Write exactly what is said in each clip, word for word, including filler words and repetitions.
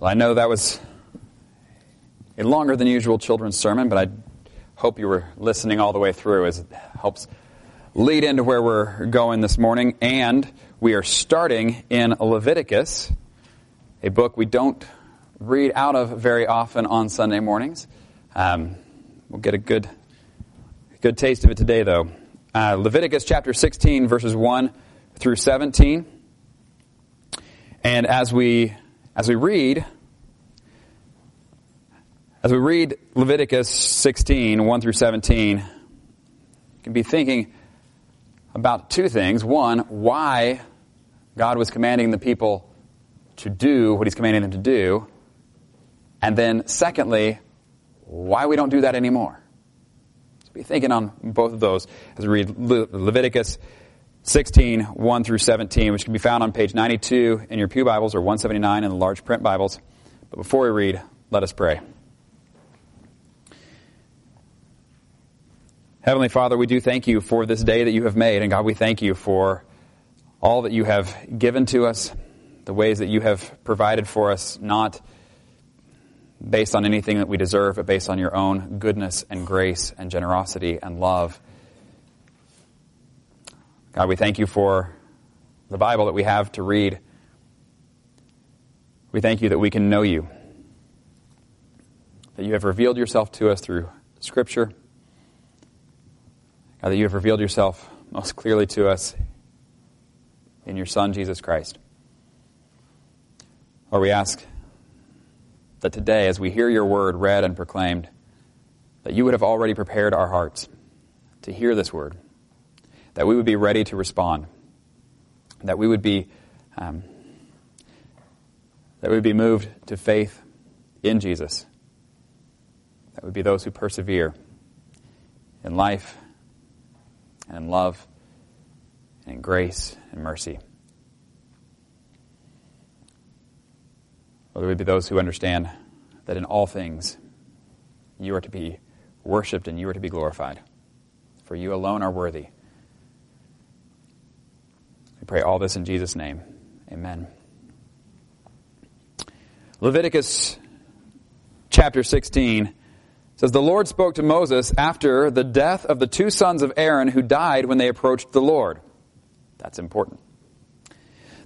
Well, I know that was a longer than usual children's sermon, but I hope you were listening all the way through as it helps lead into where we're going this morning. And we are starting in Leviticus, a book we don't read out of very often on Sunday mornings. Um, we'll get a good, good taste of it today, though. Uh, Leviticus chapter sixteen, verses one through seventeen. And as we as we read... As we read Leviticus sixteen, one through seventeen, you can be thinking about two things. One, why God was commanding the people to do what he's commanding them to do. And then secondly, why we don't do that anymore. So be thinking on both of those as we read Le- Leviticus sixteen, one through seventeen, which can be found on page ninety-two in your pew Bibles or one seventy-nine in the large print Bibles. But before we read, let us pray. Heavenly Father, we do thank you for this day that you have made. And God, we thank you for all that you have given to us, the ways that you have provided for us, not based on anything that we deserve, but based on your own goodness and grace and generosity and love. God, we thank you for the Bible that we have to read. We thank you that we can know you, that you have revealed yourself to us through Scripture, God, that you have revealed yourself most clearly to us in your Son, Jesus Christ. Lord, we ask that today, as we hear your word read and proclaimed, that you would have already prepared our hearts to hear this word, that we would be ready to respond, that we would be um, that we would be moved to faith in Jesus, that would be those who persevere in life, and love, and grace, and mercy. Lord, we would be those who understand that in all things you are to be worshipped and you are to be glorified, for you alone are worthy. We pray all this in Jesus' name. Amen. Leviticus chapter sixteen says, "The Lord spoke to Moses after the death of the two sons of Aaron who died when they approached the Lord." That's important.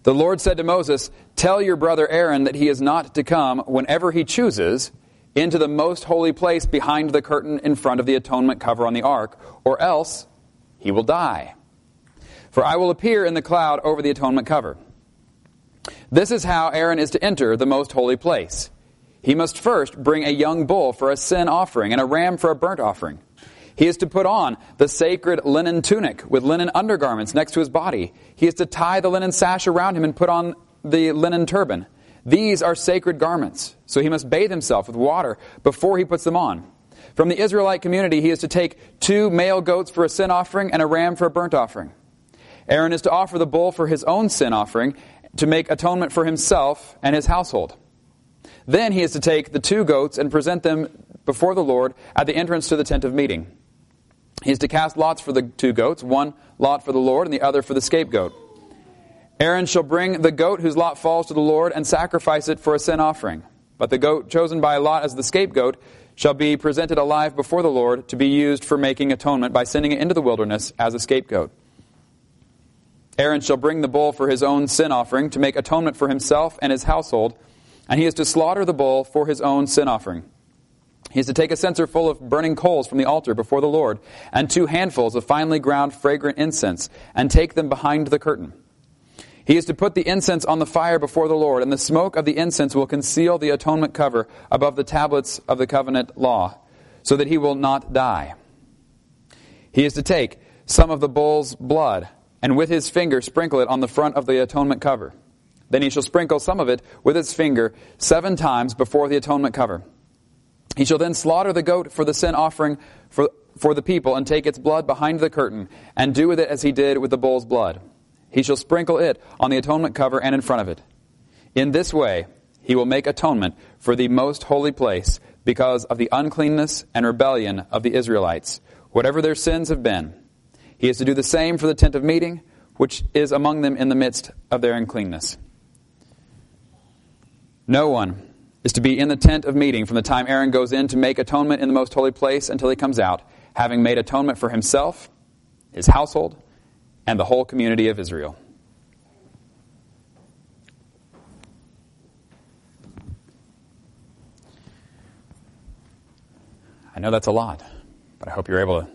"The Lord said to Moses, 'Tell your brother Aaron that he is not to come, whenever he chooses, into the most holy place behind the curtain in front of the atonement cover on the ark, or else he will die. For I will appear in the cloud over the atonement cover. This is how Aaron is to enter the most holy place. He must first bring a young bull for a sin offering and a ram for a burnt offering. He is to put on the sacred linen tunic with linen undergarments next to his body. He is to tie the linen sash around him and put on the linen turban. These are sacred garments, so he must bathe himself with water before he puts them on. From the Israelite community, he is to take two male goats for a sin offering and a ram for a burnt offering. Aaron is to offer the bull for his own sin offering to make atonement for himself and his household. Then he is to take the two goats and present them before the Lord at the entrance to the tent of meeting. He is to cast lots for the two goats, one lot for the Lord and the other for the scapegoat. Aaron shall bring the goat whose lot falls to the Lord and sacrifice it for a sin offering. But the goat chosen by lot as the scapegoat shall be presented alive before the Lord to be used for making atonement by sending it into the wilderness as a scapegoat. Aaron shall bring the bull for his own sin offering to make atonement for himself and his household, and he is to slaughter the bull for his own sin offering. He is to take a censer full of burning coals from the altar before the Lord, and two handfuls of finely ground fragrant incense, and take them behind the curtain. He is to put the incense on the fire before the Lord, and the smoke of the incense will conceal the atonement cover above the tablets of the covenant law, so that he will not die. He is to take some of the bull's blood, and with his finger sprinkle it on the front of the atonement cover. Then he shall sprinkle some of it with his finger seven times before the atonement cover. He shall then slaughter the goat for the sin offering for, for the people and take its blood behind the curtain and do with it as he did with the bull's blood. He shall sprinkle it on the atonement cover and in front of it. In this way, he will make atonement for the most holy place because of the uncleanness and rebellion of the Israelites, whatever their sins have been. He is to do the same for the tent of meeting, which is among them in the midst of their uncleanness. No one is to be in the tent of meeting from the time Aaron goes in to make atonement in the most holy place until he comes out, having made atonement for himself, his household, and the whole community of Israel. I know that's a lot, but I hope you're able to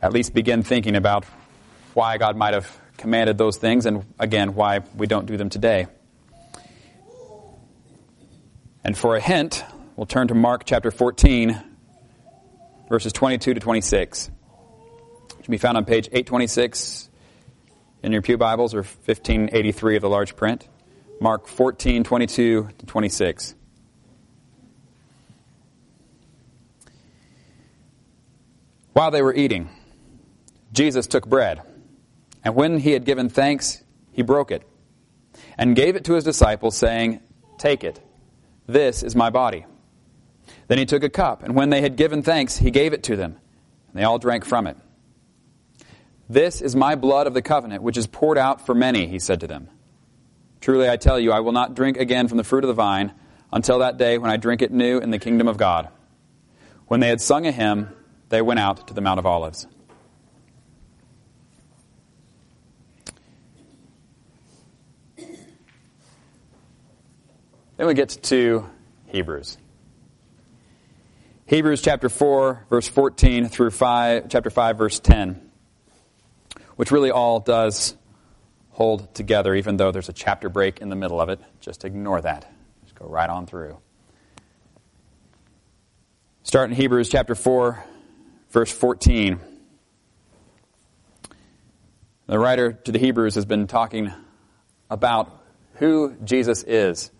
at least begin thinking about why God might have commanded those things and, again, why we don't do them today. And for a hint, we'll turn to Mark chapter fourteen, verses twenty-two to twenty-six. It can be found on page eight twenty-six in your pew Bibles or fifteen eighty-three of the large print. Mark fourteen, twenty-two to twenty-six. While they were eating, Jesus took bread, and when he had given thanks, he broke it, and gave it to his disciples, saying, "Take it, this is my body." Then he took a cup, and when they had given thanks, he gave it to them, and they all drank from it. "This is my blood of the covenant, which is poured out for many," he said to them. "Truly I tell you, I will not drink again from the fruit of the vine until that day when I drink it new in the kingdom of God." When they had sung a hymn, they went out to the Mount of Olives. Then we get to Hebrews. Hebrews chapter four, verse fourteen through five, chapter five, verse ten, which really all does hold together, even though there's a chapter break in the middle of it. Just ignore that. Just go right on through. Start in Hebrews chapter four, verse fourteen. The writer to the Hebrews has been talking about who Jesus is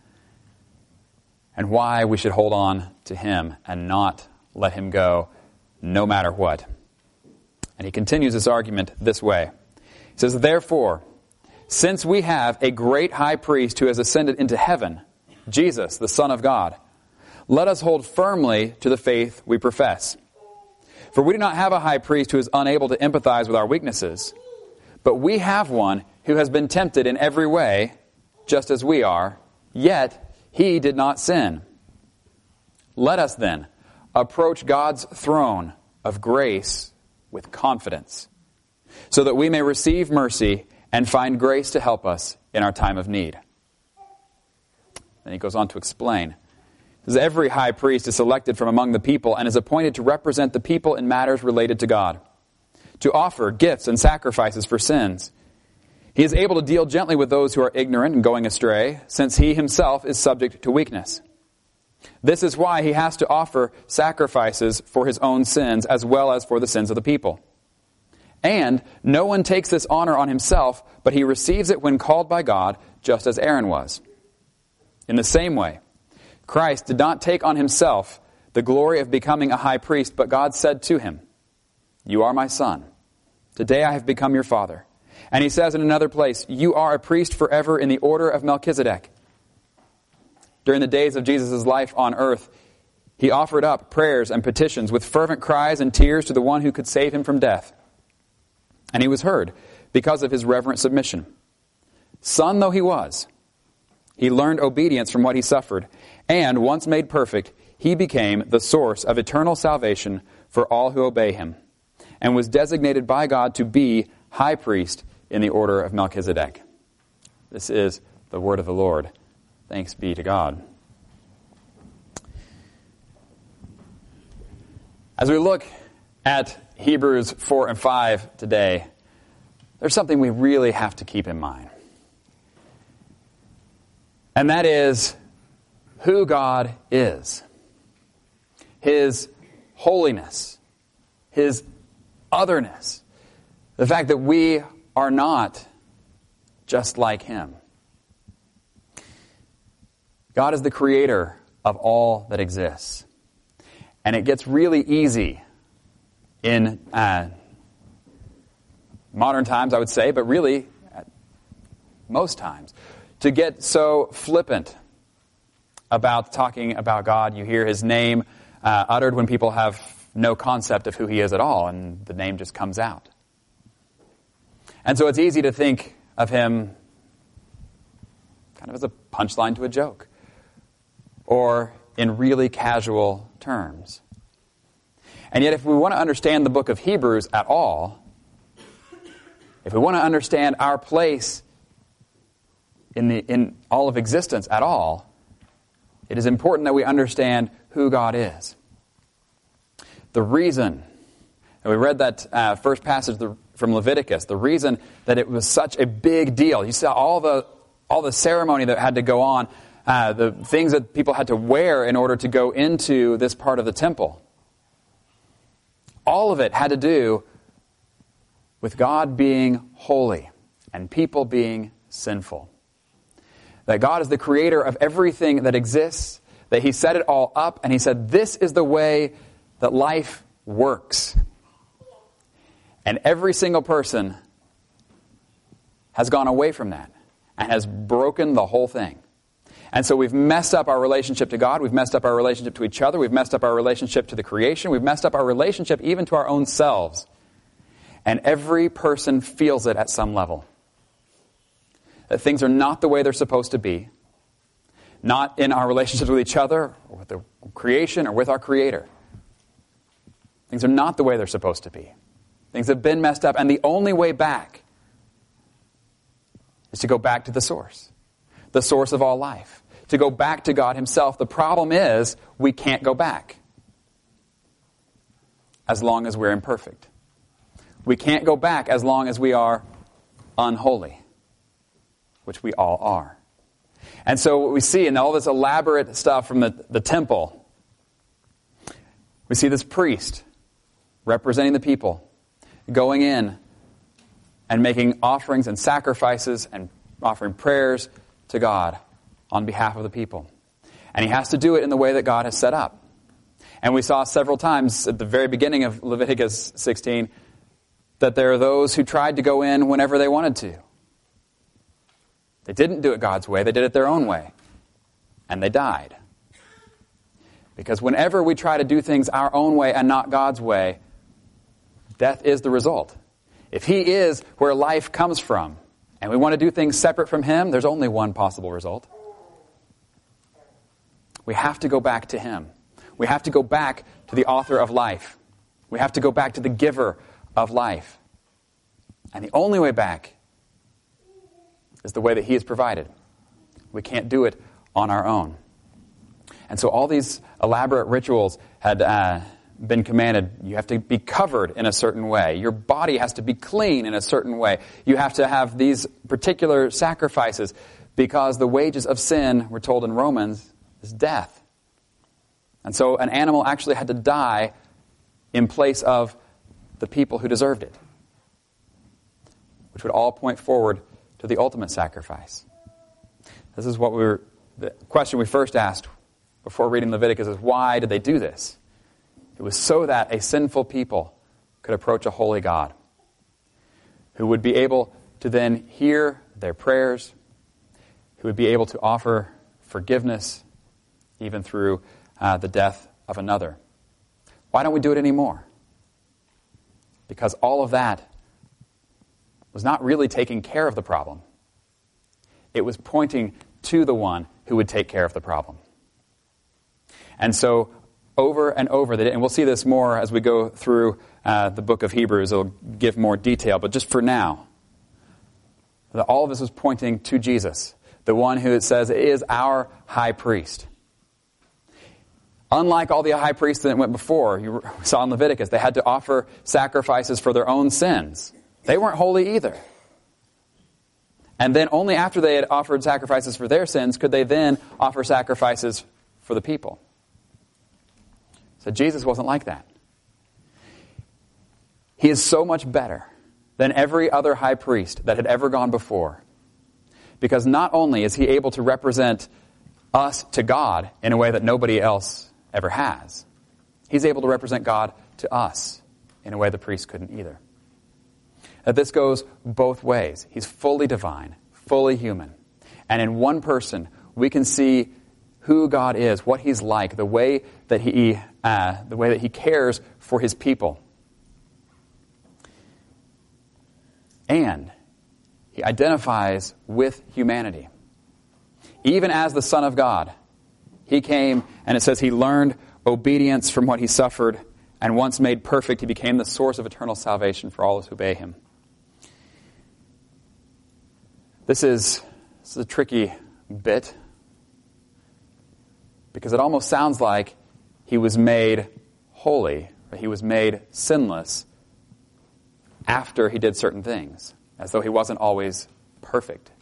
and why we should hold on to him and not let him go no matter what. And he continues this argument this way. He says, "Therefore, since we have a great high priest who has ascended into heaven, Jesus, the Son of God, let us hold firmly to the faith we profess. For we do not have a high priest who is unable to empathize with our weaknesses, but we have one who has been tempted in every way, just as we are, yet he did not sin. Let us then approach God's throne of grace with confidence, so that we may receive mercy and find grace to help us in our time of need." Then he goes on to explain. "Every high priest is selected from among the people and is appointed to represent the people in matters related to God, to offer gifts and sacrifices for sins. He is able to deal gently with those who are ignorant and going astray, since he himself is subject to weakness. This is why he has to offer sacrifices for his own sins as well as for the sins of the people. And no one takes this honor on himself, but he receives it when called by God, just as Aaron was. In the same way, Christ did not take on himself the glory of becoming a high priest, but God said to him, 'You are my son. Today I have become your father.' And he says in another place, 'You are a priest forever in the order of Melchizedek.' During the days of Jesus' life on earth, he offered up prayers and petitions with fervent cries and tears to the one who could save him from death. And he was heard because of his reverent submission. Son though he was, he learned obedience from what he suffered, and once made perfect, he became the source of eternal salvation for all who obey him, and was designated by God to be high priest in the order of Melchizedek." This is the word of the Lord. Thanks be to God. As we look at Hebrews four and five today, there's something we really have to keep in mind. And that is who God is, his holiness, his otherness, the fact that we are not just like him. God is the creator of all that exists. And it gets really easy in uh, modern times, I would say, but really at most times, to get so flippant about talking about God. You hear his name uh, uttered when people have no concept of who he is at all, and the name just comes out. And so it's easy to think of him kind of as a punchline to a joke, or in really casual terms. And yet, if we want to understand the book of Hebrews at all, if we want to understand our place in the in all of existence at all, it is important that we understand who God is. The reason, and we read that uh, first passage the, from Leviticus, the reason that it was such a big deal. You saw all the all the ceremony that had to go on, uh, the things that people had to wear in order to go into this part of the temple. All of it had to do with God being holy and people being sinful. That God is the creator of everything that exists, that he set it all up, and he said, this is the way that life works. And every single person has gone away from that and has broken the whole thing. And so we've messed up our relationship to God, we've messed up our relationship to each other, we've messed up our relationship to the creation, we've messed up our relationship even to our own selves. And every person feels it at some level. That things are not the way they're supposed to be. Not in our relationships with each other, or with the creation, or with our Creator. Things are not the way they're supposed to be. Things have been messed up, and the only way back is to go back to the source. The source of all life. To go back to God himself. The problem is, we can't go back. As long as we're imperfect. We can't go back as long as we are unholy. Which we all are. And so what we see in all this elaborate stuff from the, the temple, we see this priest representing the people, going in and making offerings and sacrifices and offering prayers to God on behalf of the people. And he has to do it in the way that God has set up. And we saw several times at the very beginning of Leviticus sixteen that there are those who tried to go in whenever they wanted to. They didn't do it God's way, they did it their own way. And they died. Because whenever we try to do things our own way and not God's way, death is the result. If he is where life comes from, and we want to do things separate from him, there's only one possible result. We have to go back to him. We have to go back to the author of life. We have to go back to the giver of life. And the only way back is the way that he has provided. We can't do it on our own. And so all these elaborate rituals had uh, been commanded. You have to be covered in a certain way. Your body has to be clean in a certain way. You have to have these particular sacrifices because the wages of sin, we're told in Romans, is death. And so an animal actually had to die in place of the people who deserved it, which would all point forward to the ultimate sacrifice. This is what we were, the question we first asked before reading Leviticus is, why did they do this? It was so that a sinful people could approach a holy God who would be able to then hear their prayers, who would be able to offer forgiveness even through uh, the death of another. Why don't we do it anymore? Because all of that was not really taking care of the problem. It was pointing to the one who would take care of the problem. And so, over and over, and we'll see this more as we go through uh, the book of Hebrews, it'll give more detail, but just for now, that all of this was pointing to Jesus, the one who it says is our high priest. Unlike all the high priests that went before, you saw in Leviticus, they had to offer sacrifices for their own sins. They weren't holy either. And then only after they had offered sacrifices for their sins could they then offer sacrifices for the people. So Jesus wasn't like that. He is so much better than every other high priest that had ever gone before. Because not only is he able to represent us to God in a way that nobody else ever has, he's able to represent God to us in a way the priest couldn't either. That this goes both ways. He's fully divine, fully human. And in one person, we can see who God is, what he's like, the way that he, uh, the way that he cares for his people. And he identifies with humanity. Even as the Son of God, he He came, and it says he learned obedience from what he suffered, and once made perfect, he became the source of eternal salvation for all who obey him. This is, this is a tricky bit, because it almost sounds like he was made holy, or he was made sinless after he did certain things, as though he wasn't always perfect.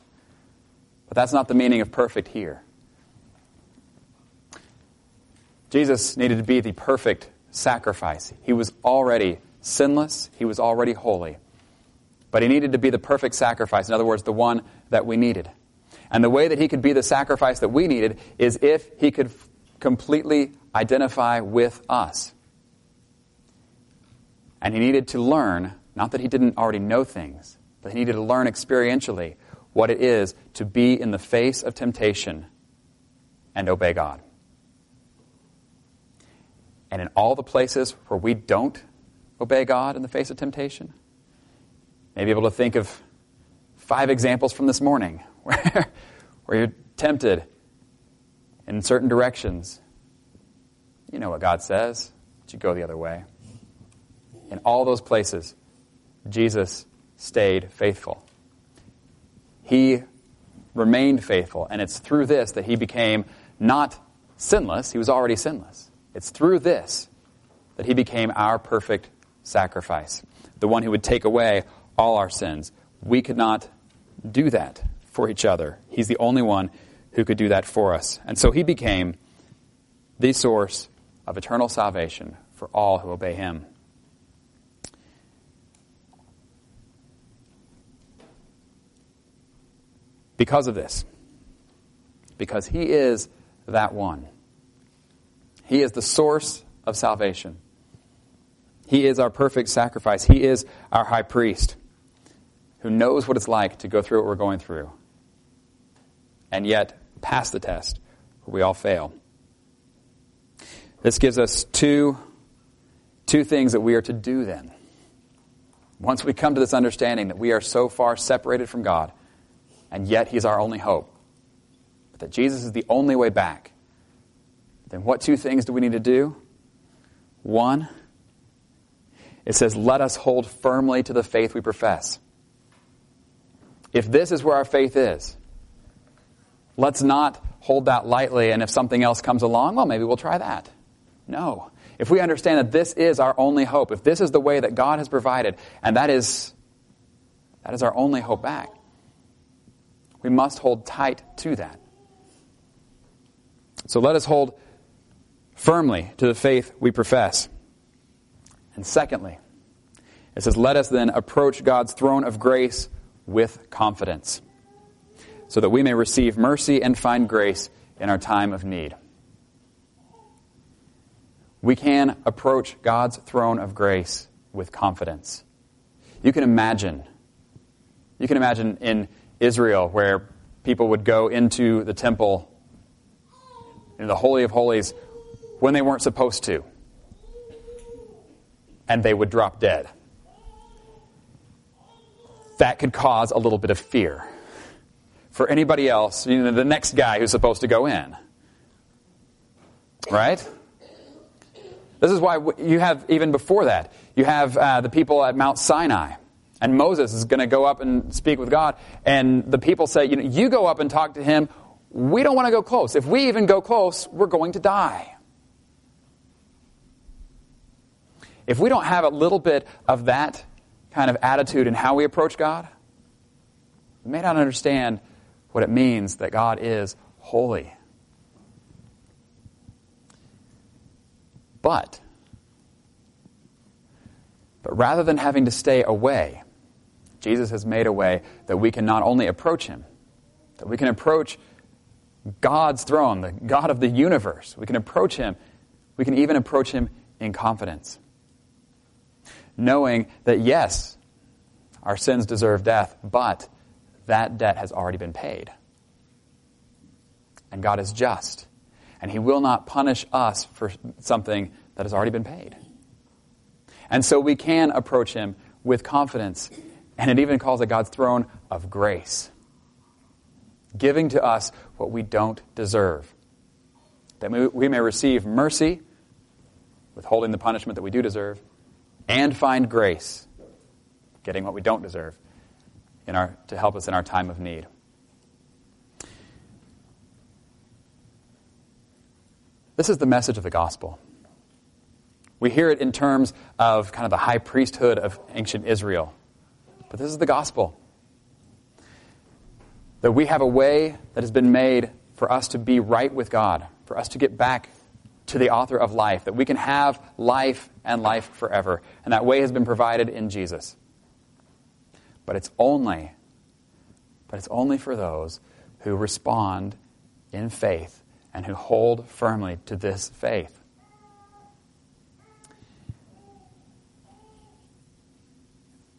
But that's not the meaning of perfect here. Jesus needed to be the perfect sacrifice. He was already sinless. He was already holy. But he needed to be the perfect sacrifice. In other words, the one that we needed. And the way that he could be the sacrifice that we needed is if he could f- completely identify with us. And he needed to learn, not that he didn't already know things, but he needed to learn experientially what it is to be in the face of temptation and obey God. And in all the places where we don't obey God in the face of temptation, maybe able to think of five examples from this morning where, where you're tempted in certain directions. You know what God says, but you go the other way. In all those places, Jesus stayed faithful. He remained faithful, and it's through this that he became not sinless. He was already sinless. It's through this that he became our perfect sacrifice, the one who would take away all our sins. We could not do that for each other. He's the only one who could do that for us. And so he became the source of eternal salvation for all who obey him. Because of this, because he is that one. He is the source of salvation. He is our perfect sacrifice. He is our high priest who knows what it's like to go through what we're going through and yet pass the test where we all fail. This gives us two, two things that we are to do then. Once we come to this understanding that we are so far separated from God and yet he's our only hope, but that Jesus is the only way back, then what two things do we need to do? One, it says, let us hold firmly to the faith we profess. If this is where our faith is, let's not hold that lightly, and if something else comes along, well, maybe we'll try that. No. If we understand that this is our only hope, if this is the way that God has provided, and that is, that is our only hope back, we must hold tight to that. So let us hold firmly to the faith we profess. And secondly, it says, let us then approach God's throne of grace with confidence, so that we may receive mercy and find grace in our time of need. We can approach God's throne of grace with confidence. You can imagine, you can imagine in Israel where people would go into the temple, in the Holy of Holies, when they weren't supposed to, and they would drop dead. That could cause a little bit of fear for anybody else, you know, the next guy who's supposed to go in. Right? This is why you have, even before that, you have uh, the people at Mount Sinai, and Moses is going to go up and speak with God, and the people say, you know, you go up and talk to him. We don't want to go close. If we even go close, we're going to die. If we don't have a little bit of that kind of attitude in how we approach God, we may not understand what it means that God is holy. But, but rather than having to stay away, Jesus has made a way that we can not only approach him, that we can approach God's throne, the God of the universe. We can approach him. We can even approach him in confidence, knowing that, yes, our sins deserve death, but that debt has already been paid. And God is just, and he will not punish us for something that has already been paid. And so we can approach him with confidence, and it even calls it God's throne of grace, giving to us what we don't deserve, that we may receive mercy, withholding the punishment that we do deserve, and find grace, getting what we don't deserve, in our, to help us in our time of need. This is the message of the gospel. We hear it in terms of kind of the high priesthood of ancient Israel. But this is the gospel. That we have a way that has been made for us to be right with God, for us to get back to the author of life, that we can have life and life forever. And that way has been provided in Jesus. But it's only, but it's only for those who respond in faith and who hold firmly to this faith.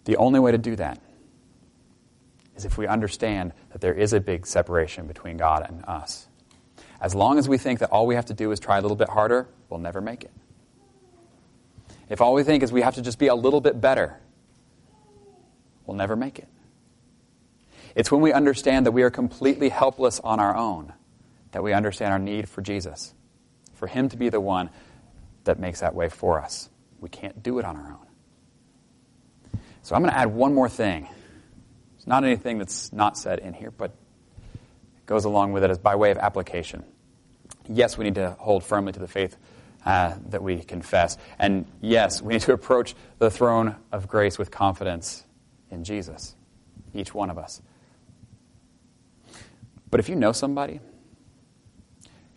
The only way to do that is if we understand that there is a big separation between God and us. As long as we think that all we have to do is try a little bit harder, we'll never make it. If all we think is we have to just be a little bit better, we'll never make it. It's when we understand that we are completely helpless on our own that we understand our need for Jesus, for Him to be the one that makes that way for us. We can't do it on our own. So I'm going to add one more thing. It's not anything that's not said in here, but it goes along with it as by way of application. Yes, we need to hold firmly to the faith uh, that we confess. And yes, we need to approach the throne of grace with confidence in Jesus, each one of us. But if you know somebody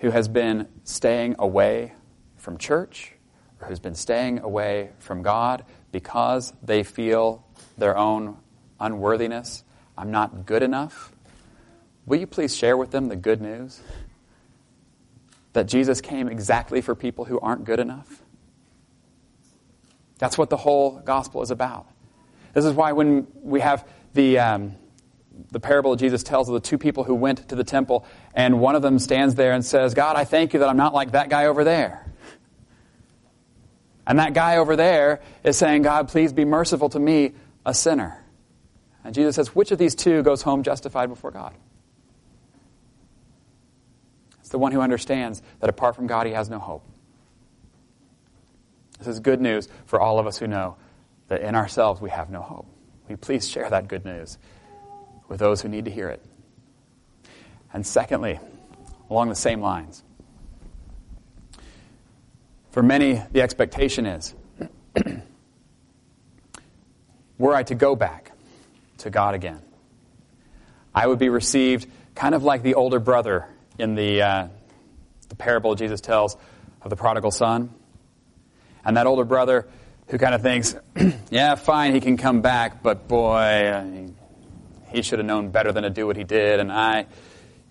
who has been staying away from church or who's been staying away from God because they feel their own unworthiness, I'm not good enough, will you please share with them the good news that Jesus came exactly for people who aren't good enough? That's what the whole gospel is about. This is why when we have the um, the parable that Jesus tells of the two people who went to the temple, and one of them stands there and says, God, I thank you that I'm not like that guy over there. And that guy over there is saying, God, please be merciful to me, a sinner. And Jesus says, which of these two goes home justified before God? It's the one who understands that apart from God, he has no hope. This is good news for all of us who know that in ourselves we have no hope. Will you please share that good news with those who need to hear it? And secondly, along the same lines, for many, the expectation is, were I to go back to God again, I would be received kind of like the older brother in the, uh, the parable Jesus tells of the prodigal son. And that older brother who kind of thinks, yeah, fine, he can come back, but boy, I mean, he should have known better than to do what he did, and I,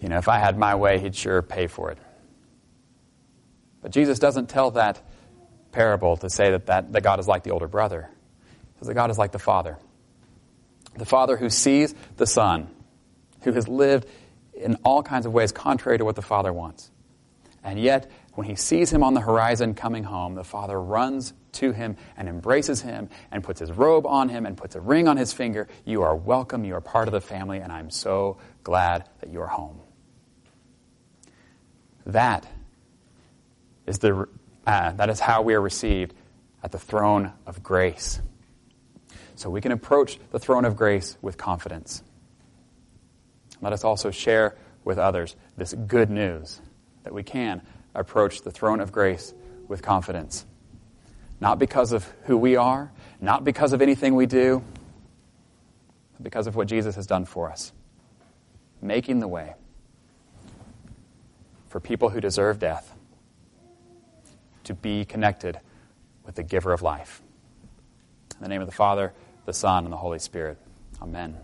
you know, if I had my way, he'd sure pay for it. But Jesus doesn't tell that parable to say that, that, that God is like the older brother. He says that God is like the father. The father who sees the son, who has lived in all kinds of ways contrary to what the father wants. And yet, when he sees him on the horizon coming home, the father runs to him and embraces him and puts his robe on him and puts a ring on his finger. You are welcome. You are part of the family, and I'm so glad that you are home. That is the uh, that is how we are received at the throne of grace. So we can approach the throne of grace with confidence. Let us also share with others this good news that we can approach the throne of grace with confidence. Not because of who we are, not because of anything we do, but because of what Jesus has done for us, making the way for people who deserve death to be connected with the giver of life. In the name of the Father, the Son, and the Holy Spirit. Amen.